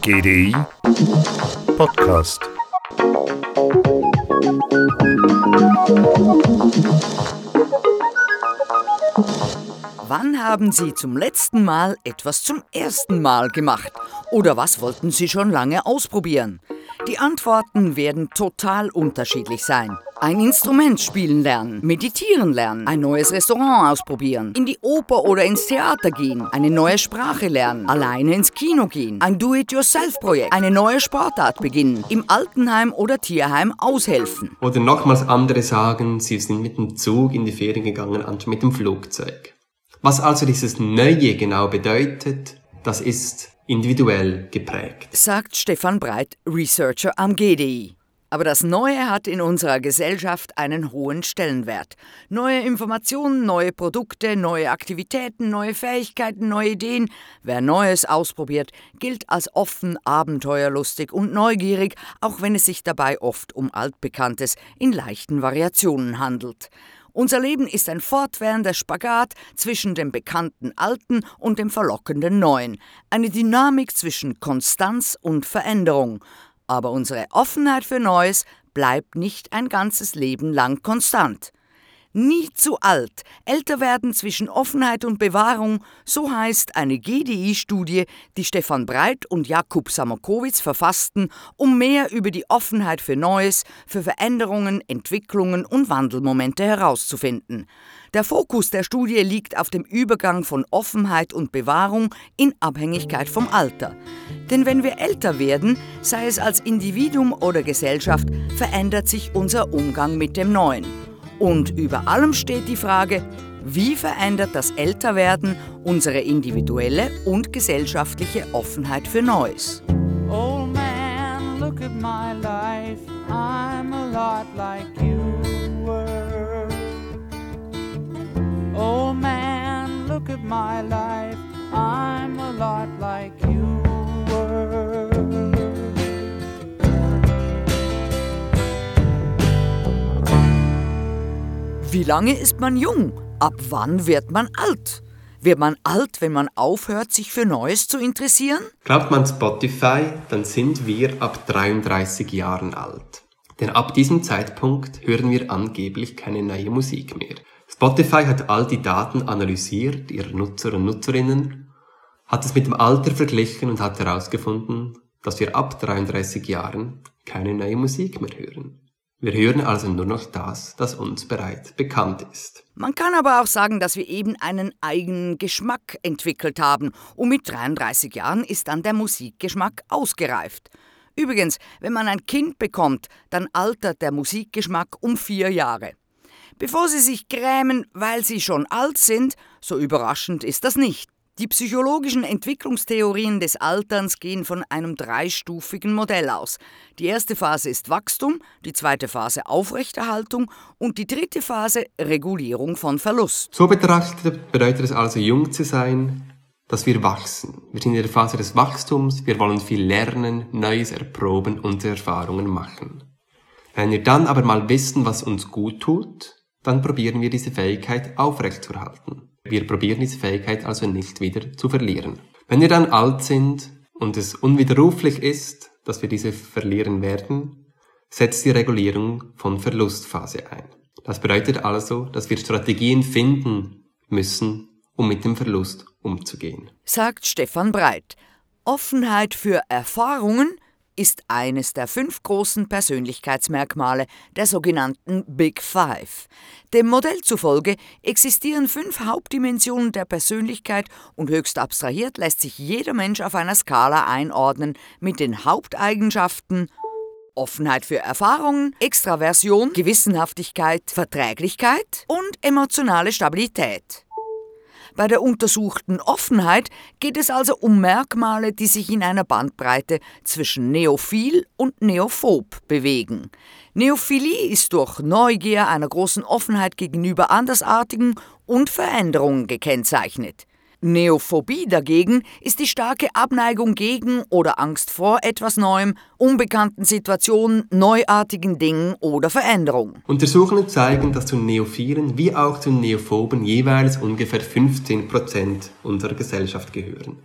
GDI Podcast. Wann haben Sie zum letzten Mal etwas zum ersten Mal gemacht? Oder was wollten Sie schon lange ausprobieren? Die Antworten werden total unterschiedlich sein. Ein Instrument spielen lernen, meditieren lernen, ein neues Restaurant ausprobieren, in die Oper oder ins Theater gehen, eine neue Sprache lernen, alleine ins Kino gehen, ein Do-it-yourself-Projekt, eine neue Sportart beginnen, im Altenheim oder Tierheim aushelfen. Oder nochmals andere sagen, sie sind mit dem Zug in die Ferien gegangen, anstatt mit dem Flugzeug. Was also dieses Neue genau bedeutet, das ist individuell geprägt, sagt Stefan Breit, Researcher am GDI. Aber das Neue hat in unserer Gesellschaft einen hohen Stellenwert. Neue Informationen, neue Produkte, neue Aktivitäten, neue Fähigkeiten, neue Ideen. Wer Neues ausprobiert, gilt als offen, abenteuerlustig und neugierig, auch wenn es sich dabei oft um Altbekanntes in leichten Variationen handelt. Unser Leben ist ein fortwährender Spagat zwischen dem bekannten Alten und dem verlockenden Neuen. Eine Dynamik zwischen Konstanz und Veränderung. Aber unsere Offenheit für Neues bleibt nicht ein ganzes Leben lang konstant. Nie zu alt, älter werden zwischen Offenheit und Bewahrung, so heißt eine GDI-Studie, die Stefan Breit und Jakub Samokowicz verfassten, um mehr über die Offenheit für Neues, für Veränderungen, Entwicklungen und Wandelmomente herauszufinden. Der Fokus der Studie liegt auf dem Übergang von Offenheit und Bewahrung in Abhängigkeit vom Alter. Denn wenn wir älter werden, sei es als Individuum oder Gesellschaft, verändert sich unser Umgang mit dem Neuen. Und über allem steht die Frage, wie verändert das Älterwerden unsere individuelle und gesellschaftliche Offenheit für Neues? Old man, look at my life. I'm a lot like you were. Old man, look at my life. I'm a lot like you were. Wie lange ist man jung? Ab wann wird man alt? Wird man alt, wenn man aufhört, sich für Neues zu interessieren? Glaubt man Spotify, dann sind wir ab 33 Jahren alt. Denn ab diesem Zeitpunkt hören wir angeblich keine neue Musik mehr. Spotify hat all die Daten analysiert, ihrer Nutzer und Nutzerinnen, hat es mit dem Alter verglichen und hat herausgefunden, dass wir ab 33 Jahren keine neue Musik mehr hören. Wir hören also nur noch das, das uns bereits bekannt ist. Man kann aber auch sagen, dass wir eben einen eigenen Geschmack entwickelt haben und mit 33 Jahren ist dann der Musikgeschmack ausgereift. Übrigens, wenn man ein Kind bekommt, dann altert der Musikgeschmack um 4 Jahre. Bevor Sie sich grämen, weil Sie schon alt sind, so überraschend ist das nicht. Die psychologischen Entwicklungstheorien des Alterns gehen von einem 3-stufigen Modell aus. Die erste Phase ist Wachstum, die zweite Phase Aufrechterhaltung und die dritte Phase Regulierung von Verlust. So betrachtet bedeutet es also, jung zu sein, dass wir wachsen. Wir sind in der Phase des Wachstums, wir wollen viel lernen, Neues erproben und Erfahrungen machen. Wenn wir dann aber mal wissen, was uns gut tut, dann probieren wir diese Fähigkeit aufrechtzuerhalten. Wir probieren diese Fähigkeit also nicht wieder zu verlieren. Wenn wir dann alt sind und es unwiderruflich ist, dass wir diese verlieren werden, setzt die Regulierung von Verlustphase ein. Das bedeutet also, dass wir Strategien finden müssen, um mit dem Verlust umzugehen. Sagt Stefan Breit. Offenheit für Erfahrungen ist eines der 5 großen Persönlichkeitsmerkmale der sogenannten Big Five. Dem Modell zufolge existieren 5 Hauptdimensionen der Persönlichkeit und höchst abstrahiert lässt sich jeder Mensch auf einer Skala einordnen mit den Haupteigenschaften Offenheit für Erfahrungen, Extraversion, Gewissenhaftigkeit, Verträglichkeit und emotionale Stabilität. Bei der untersuchten Offenheit geht es also um Merkmale, die sich in einer Bandbreite zwischen neophil und neophob bewegen. Neophilie ist durch Neugier einer großen Offenheit gegenüber Andersartigen und Veränderungen gekennzeichnet. Neophobie dagegen ist die starke Abneigung gegen oder Angst vor etwas Neuem, unbekannten Situationen, neuartigen Dingen oder Veränderungen. Untersuchungen zeigen, dass zu Neophilen wie auch zu Neophoben jeweils ungefähr 15% unserer Gesellschaft gehören.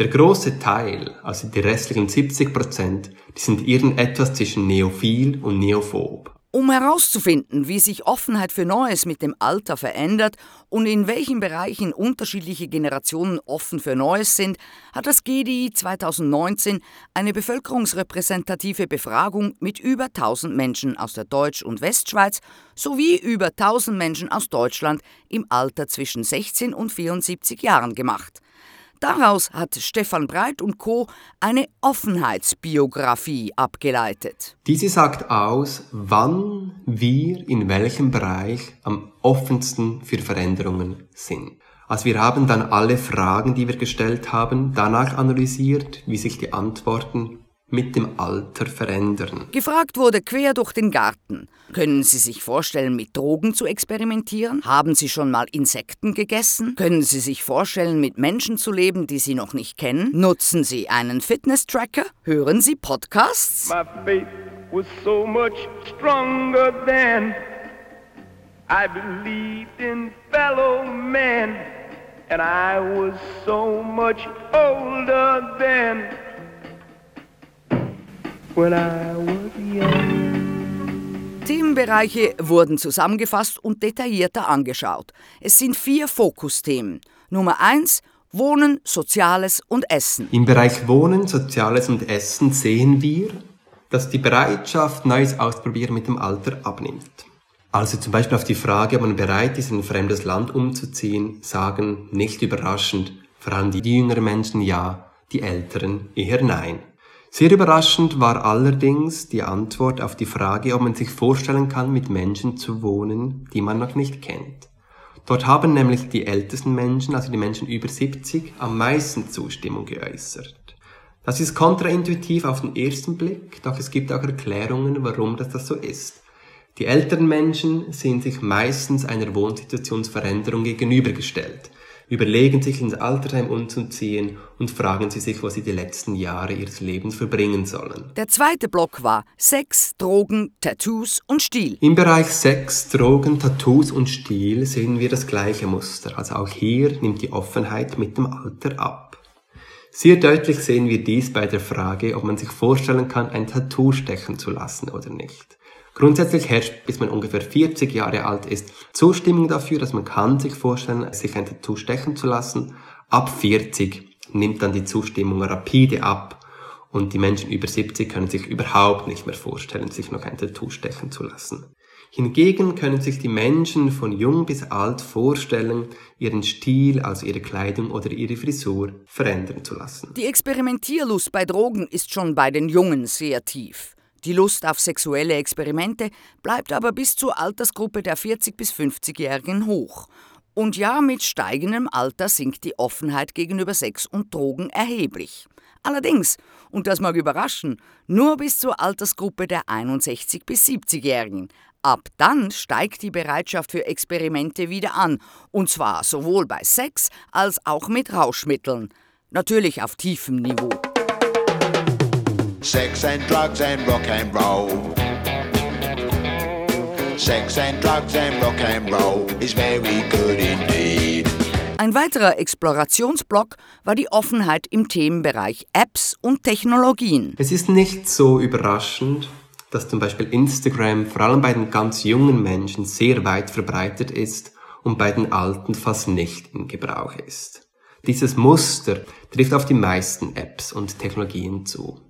Der grosse Teil, also die restlichen 70%, die sind irgendetwas zwischen neophil und neophob. Um herauszufinden, wie sich Offenheit für Neues mit dem Alter verändert und in welchen Bereichen unterschiedliche Generationen offen für Neues sind, hat das GDI 2019 eine bevölkerungsrepräsentative Befragung mit über 1000 Menschen aus der Deutsch- und Westschweiz sowie über 1000 Menschen aus Deutschland im Alter zwischen 16 und 74 Jahren gemacht. Daraus hat Stefan Breit und Co. eine Offenheitsbiografie abgeleitet. Diese sagt aus, wann wir in welchem Bereich am offensten für Veränderungen sind. Also wir haben dann alle Fragen, die wir gestellt haben, danach analysiert, wie sich die Antworten mit dem Alter verändern. Gefragt wurde quer durch den Garten. Können Sie sich vorstellen, mit Drogen zu experimentieren? Haben Sie schon mal Insekten gegessen? Können Sie sich vorstellen, mit Menschen zu leben, die Sie noch nicht kennen? Nutzen Sie einen Fitness-Tracker? Hören Sie Podcasts? My faith was so much stronger than I believed in fellow men, and I was so much older than when I was young. Themenbereiche wurden zusammengefasst und detaillierter angeschaut. Es sind 4 Fokusthemen. Nummer 1: Wohnen, Soziales und Essen. Im Bereich Wohnen, Soziales und Essen sehen wir, dass die Bereitschaft, Neues auszuprobieren, mit dem Alter abnimmt. Also zum Beispiel auf die Frage, ob man bereit ist, in ein fremdes Land umzuziehen, sagen, nicht überraschend, vor allem die jüngeren Menschen ja, die Älteren eher nein. Sehr überraschend war allerdings die Antwort auf die Frage, ob man sich vorstellen kann, mit Menschen zu wohnen, die man noch nicht kennt. Dort haben nämlich die ältesten Menschen, also die Menschen über 70, am meisten Zustimmung geäußert. Das ist kontraintuitiv auf den ersten Blick, doch es gibt auch Erklärungen, warum das so ist. Die älteren Menschen sehen sich meistens einer Wohnsituationsveränderung gegenübergestellt, überlegen sich, ins Altersheim umzuziehen und fragen sie sich, wo sie die letzten Jahre ihres Lebens verbringen sollen. Der zweite Block war Sex, Drogen, Tattoos und Stil. Im Bereich Sex, Drogen, Tattoos und Stil sehen wir das gleiche Muster. Also auch hier nimmt die Offenheit mit dem Alter ab. Sehr deutlich sehen wir dies bei der Frage, ob man sich vorstellen kann, ein Tattoo stechen zu lassen oder nicht. Grundsätzlich herrscht, bis man ungefähr 40 Jahre alt ist, Zustimmung dafür, dass man kann sich vorstellen, sich ein Tattoo stechen zu lassen. Ab 40 nimmt dann die Zustimmung rapide ab und die Menschen über 70 können sich überhaupt nicht mehr vorstellen, sich noch ein Tattoo stechen zu lassen. Hingegen können sich die Menschen von jung bis alt vorstellen, ihren Stil, also ihre Kleidung oder ihre Frisur, verändern zu lassen. Die Experimentierlust bei Drogen ist schon bei den Jungen sehr tief. Die Lust auf sexuelle Experimente bleibt aber bis zur Altersgruppe der 40- bis 50-Jährigen hoch. Und ja, mit steigendem Alter sinkt die Offenheit gegenüber Sex und Drogen erheblich. Allerdings, und das mag überraschen, nur bis zur Altersgruppe der 61- bis 70-Jährigen. Ab dann steigt die Bereitschaft für Experimente wieder an, und zwar sowohl bei Sex als auch mit Rauschmitteln. Natürlich auf tiefem Niveau. Sex and drugs and rock and roll. Sex and drugs and rock and roll is very good indeed. Ein weiterer Explorationsblock war die Offenheit im Themenbereich Apps und Technologien. Es ist nicht so überraschend, dass zum Beispiel Instagram vor allem bei den ganz jungen Menschen sehr weit verbreitet ist und bei den Alten fast nicht in Gebrauch ist. Dieses Muster trifft auf die meisten Apps und Technologien zu.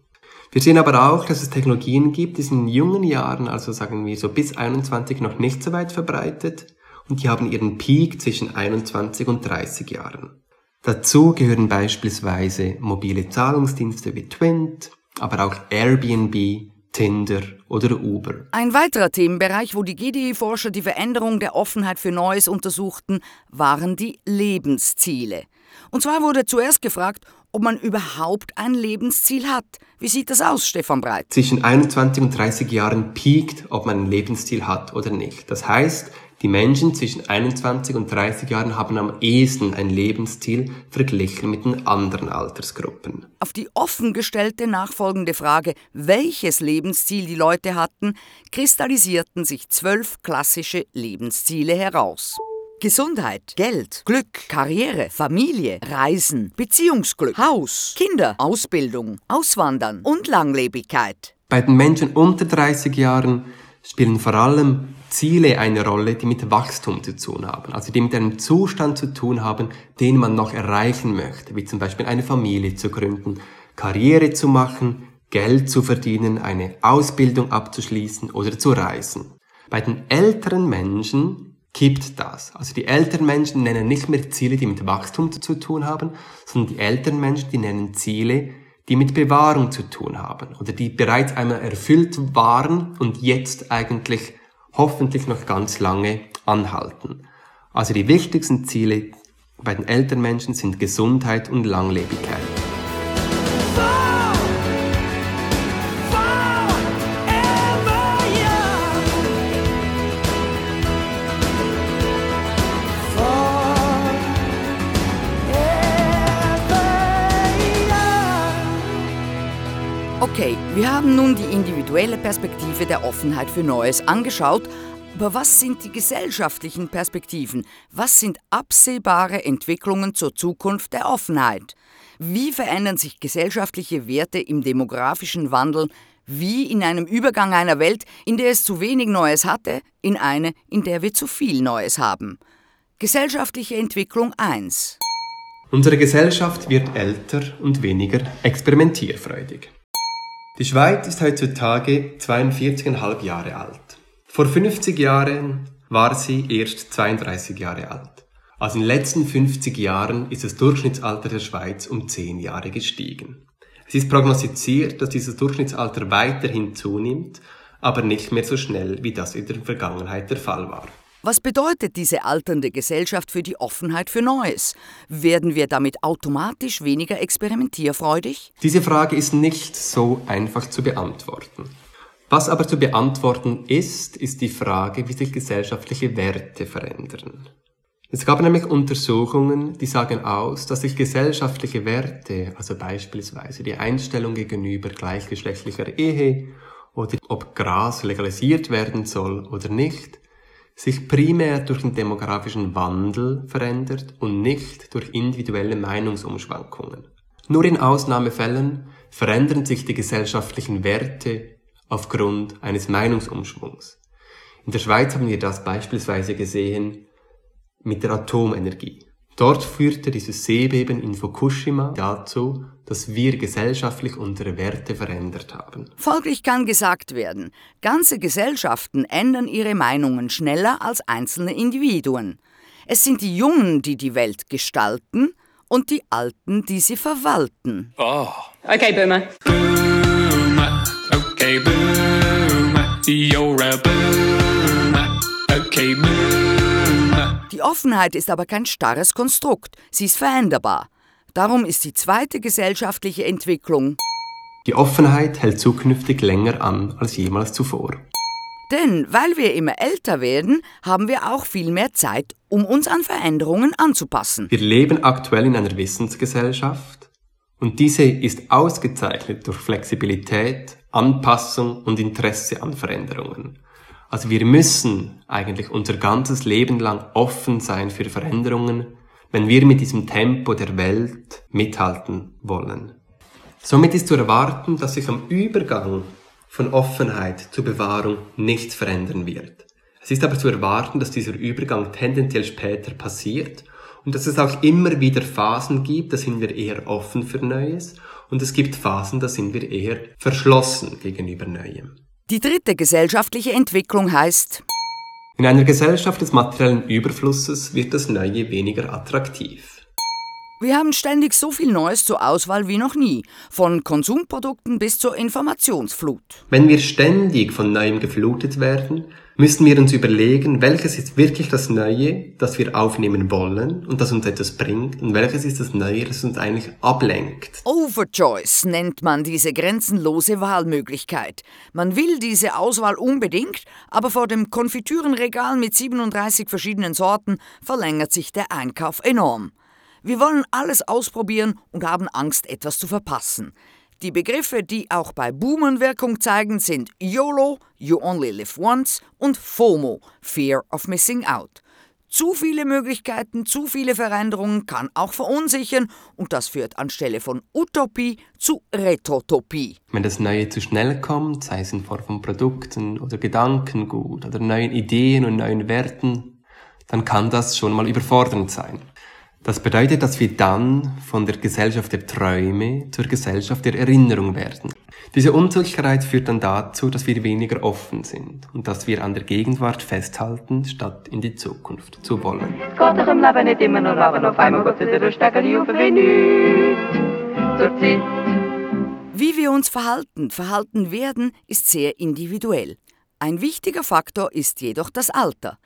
Wir sehen aber auch, dass es Technologien gibt, die sind in jungen Jahren, also sagen wir so bis 21, noch nicht so weit verbreitet und die haben ihren Peak zwischen 21 und 30 Jahren. Dazu gehören beispielsweise mobile Zahlungsdienste wie Twint, aber auch Airbnb, Tinder oder Uber. Ein weiterer Themenbereich, wo die GDI-Forscher die Veränderung der Offenheit für Neues untersuchten, waren die Lebensziele. Und zwar wurde zuerst gefragt, ob man überhaupt ein Lebensziel hat. Wie sieht das aus, Stefan Breit? Zwischen 21 und 30 Jahren piekt, ob man ein Lebensziel hat oder nicht. Das heißt, die Menschen zwischen 21 und 30 Jahren haben am ehesten ein Lebensziel verglichen mit den anderen Altersgruppen. Auf die offengestellte nachfolgende Frage, welches Lebensziel die Leute hatten, kristallisierten sich 12 klassische Lebensziele heraus. Gesundheit, Geld, Glück, Karriere, Familie, Reisen, Beziehungsglück, Haus, Kinder, Ausbildung, Auswandern und Langlebigkeit. Bei den Menschen unter 30 Jahren spielen vor allem Ziele eine Rolle, die mit Wachstum zu tun haben, also die mit einem Zustand zu tun haben, den man noch erreichen möchte, wie zum Beispiel eine Familie zu gründen, Karriere zu machen, Geld zu verdienen, eine Ausbildung abzuschließen oder zu reisen. Bei den älteren Menschen kippt das. Also die älteren Menschen nennen nicht mehr Ziele, die mit Wachstum zu tun haben, sondern die älteren Menschen, die nennen Ziele, die mit Bewahrung zu tun haben oder die bereits einmal erfüllt waren und jetzt eigentlich hoffentlich noch ganz lange anhalten. Also die wichtigsten Ziele bei den älteren Menschen sind Gesundheit und Langlebigkeit. Okay, wir haben nun die individuelle Perspektive der Offenheit für Neues angeschaut, aber was sind die gesellschaftlichen Perspektiven? Was sind absehbare Entwicklungen zur Zukunft der Offenheit? Wie verändern sich gesellschaftliche Werte im demografischen Wandel, wie in einem Übergang einer Welt, in der es zu wenig Neues hatte, in eine, in der wir zu viel Neues haben? Gesellschaftliche Entwicklung 1. Unsere Gesellschaft wird älter und weniger experimentierfreudig. Die Schweiz ist heutzutage 42,5 Jahre alt. Vor 50 Jahren war sie erst 32 Jahre alt. Also in den letzten 50 Jahren ist das Durchschnittsalter der Schweiz um 10 Jahre gestiegen. Es ist prognostiziert, dass dieses Durchschnittsalter weiterhin zunimmt, aber nicht mehr so schnell, wie das in der Vergangenheit der Fall war. Was bedeutet diese alternde Gesellschaft für die Offenheit für Neues? Werden wir damit automatisch weniger experimentierfreudig? Diese Frage ist nicht so einfach zu beantworten. Was aber zu beantworten ist, ist die Frage, wie sich gesellschaftliche Werte verändern. Es gab nämlich Untersuchungen, die sagen aus, dass sich gesellschaftliche Werte, also beispielsweise die Einstellung gegenüber gleichgeschlechtlicher Ehe oder ob Gras legalisiert werden soll oder nicht, sich primär durch den demografischen Wandel verändert und nicht durch individuelle Meinungsumschwankungen. Nur in Ausnahmefällen verändern sich die gesellschaftlichen Werte aufgrund eines Meinungsumschwungs. In der Schweiz haben wir das beispielsweise gesehen mit der Atomenergie. Dort führte dieses Seebeben in Fukushima dazu, dass wir gesellschaftlich unsere Werte verändert haben. Folglich kann gesagt werden, ganze Gesellschaften ändern ihre Meinungen schneller als einzelne Individuen. Es sind die Jungen, die die Welt gestalten und die Alten, die sie verwalten. Oh. Okay, Boomer. Boomer. Okay, Boomer. You're a Boomer. Okay, Boomer. Die Offenheit ist aber kein starres Konstrukt, sie ist veränderbar. Darum ist die zweite gesellschaftliche Entwicklung: Die Offenheit hält zukünftig länger an als jemals zuvor. Denn weil wir immer älter werden, haben wir auch viel mehr Zeit, um uns an Veränderungen anzupassen. Wir leben aktuell in einer Wissensgesellschaft und diese ist ausgezeichnet durch Flexibilität, Anpassung und Interesse an Veränderungen. Also wir müssen eigentlich unser ganzes Leben lang offen sein für Veränderungen, wenn wir mit diesem Tempo der Welt mithalten wollen. Somit ist zu erwarten, dass sich am Übergang von Offenheit zur Bewahrung nichts verändern wird. Es ist aber zu erwarten, dass dieser Übergang tendenziell später passiert und dass es auch immer wieder Phasen gibt, da sind wir eher offen für Neues und es gibt Phasen, da sind wir eher verschlossen gegenüber Neuem. Die dritte gesellschaftliche Entwicklung heißt: In einer Gesellschaft des materiellen Überflusses wird das Neue weniger attraktiv. Wir haben ständig so viel Neues zur Auswahl wie noch nie, von Konsumprodukten bis zur Informationsflut. Wenn wir ständig von Neuem geflutet werden, müssen wir uns überlegen, welches ist wirklich das Neue, das wir aufnehmen wollen und das uns etwas bringt und welches ist das Neue, das uns eigentlich ablenkt. Overchoice nennt man diese grenzenlose Wahlmöglichkeit. Man will diese Auswahl unbedingt, aber vor dem Konfitürenregal mit 37 verschiedenen Sorten verlängert sich der Einkauf enorm. Wir wollen alles ausprobieren und haben Angst, etwas zu verpassen. Die Begriffe, die auch bei Boomern Wirkung zeigen, sind YOLO, You Only Live Once und FOMO, Fear of Missing Out. Zu viele Möglichkeiten, zu viele Veränderungen kann auch verunsichern und das führt anstelle von Utopie zu Retrotopie. Wenn das Neue zu schnell kommt, sei es in Form von Produkten oder Gedankengut oder neuen Ideen und neuen Werten, dann kann das schon mal überfordernd sein. Das bedeutet, dass wir dann von der Gesellschaft der Träume zur Gesellschaft der Erinnerung werden. Diese Unsicherheit führt dann dazu, dass wir weniger offen sind und dass wir an der Gegenwart festhalten, statt in die Zukunft zu wollen. Es geht doch im Leben nicht immer nur rauf, auf einmal geht es wieder steiger rauf wie nichts zur Zeit. Wie wir uns verhalten werden, ist sehr individuell. Ein wichtiger Faktor ist jedoch das Alter.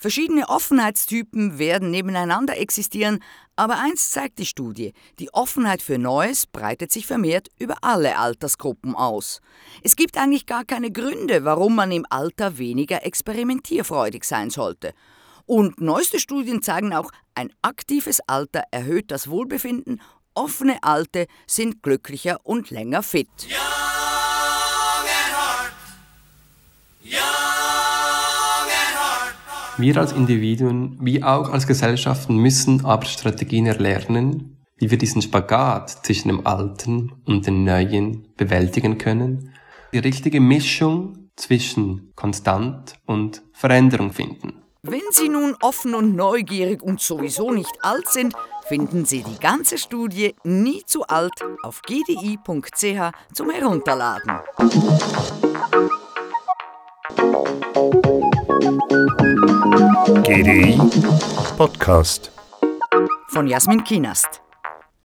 Verschiedene Offenheitstypen werden nebeneinander existieren, aber eins zeigt die Studie: Die Offenheit für Neues breitet sich vermehrt über alle Altersgruppen aus. Es gibt eigentlich gar keine Gründe, warum man im Alter weniger experimentierfreudig sein sollte. Und neueste Studien zeigen auch, ein aktives Alter erhöht das Wohlbefinden, offene Alte sind glücklicher und länger fit. Ja! Wir als Individuen, wie auch als Gesellschaften, müssen aber Strategien erlernen, wie wir diesen Spagat zwischen dem Alten und dem Neuen bewältigen können, die richtige Mischung zwischen Konstant und Veränderung finden. Wenn Sie nun offen und neugierig und sowieso nicht alt sind, finden Sie die ganze Studie Nie zu alt auf gdi.ch zum Herunterladen. GDI Podcast von Jasmin Kienast.